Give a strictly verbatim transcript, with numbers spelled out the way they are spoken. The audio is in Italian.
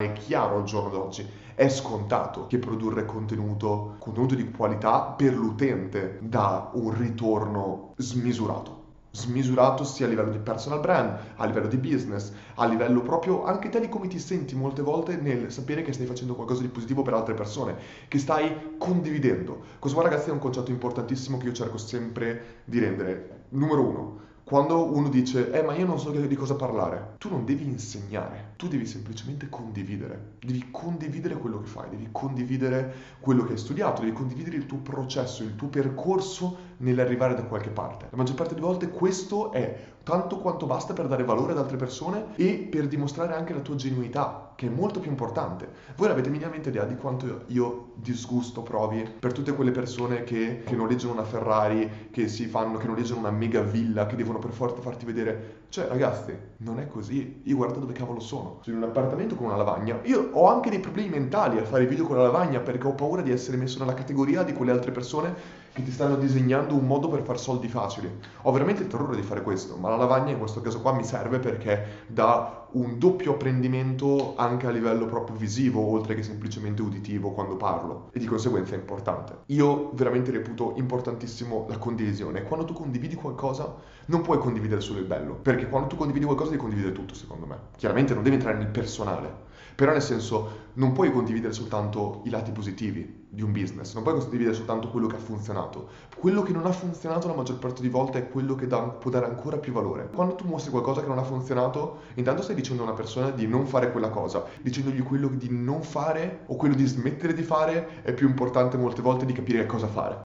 È chiaro al giorno d'oggi, è scontato che produrre contenuto, contenuto di qualità per l'utente dà un ritorno smisurato, smisurato sia a livello di personal brand, a livello di business, a livello proprio anche te di come ti senti molte volte nel sapere che stai facendo qualcosa di positivo per altre persone, che stai condividendo. Questo qua, ragazzi, è un concetto importantissimo che io cerco sempre di rendere. Numero uno. Quando uno dice, eh ma io non so di cosa parlare, tu non devi insegnare, tu devi semplicemente condividere, devi condividere quello che fai, devi condividere quello che hai studiato, devi condividere il tuo processo, il tuo percorso nell'arrivare da qualche parte. La maggior parte delle volte questo è tanto quanto basta per dare valore ad altre persone e per dimostrare anche la tua genuinità, che è molto più importante. Voi avete minimamente idea di quanto io disgusto provi per tutte quelle persone che, che noleggiano una Ferrari, che si fanno, che noleggiano una mega villa, che devono per forza farti vedere. Cioè, ragazzi, non è così. Io guardo dove cavolo sono. Sono in un appartamento con una lavagna. Io ho anche dei problemi mentali a fare video con la lavagna perché ho paura di essere messo nella categoria di quelle altre persone che ti stanno disegnando un modo per far soldi facili. Ho veramente il terrore di fare questo, ma la lavagna in questo caso qua mi serve perché dà un doppio apprendimento anche a livello proprio visivo, oltre che semplicemente uditivo quando parlo, e di conseguenza è importante. Io veramente reputo importantissimo la condivisione. Quando tu condividi qualcosa non puoi condividere solo il bello, perché quando tu condividi qualcosa devi condividere tutto, secondo me. Chiaramente non devi entrare nel personale, però nel senso non puoi condividere soltanto i lati positivi di un business, non puoi condividere soltanto quello che ha funzionato. Quello che non ha funzionato la maggior parte di volte è quello che dà, può dare ancora più valore. Quando tu mostri qualcosa che non ha funzionato, intanto stai dicendo a una persona di non fare quella cosa, dicendogli quello di non fare o quello di smettere di fare è più importante molte volte di capire cosa fare.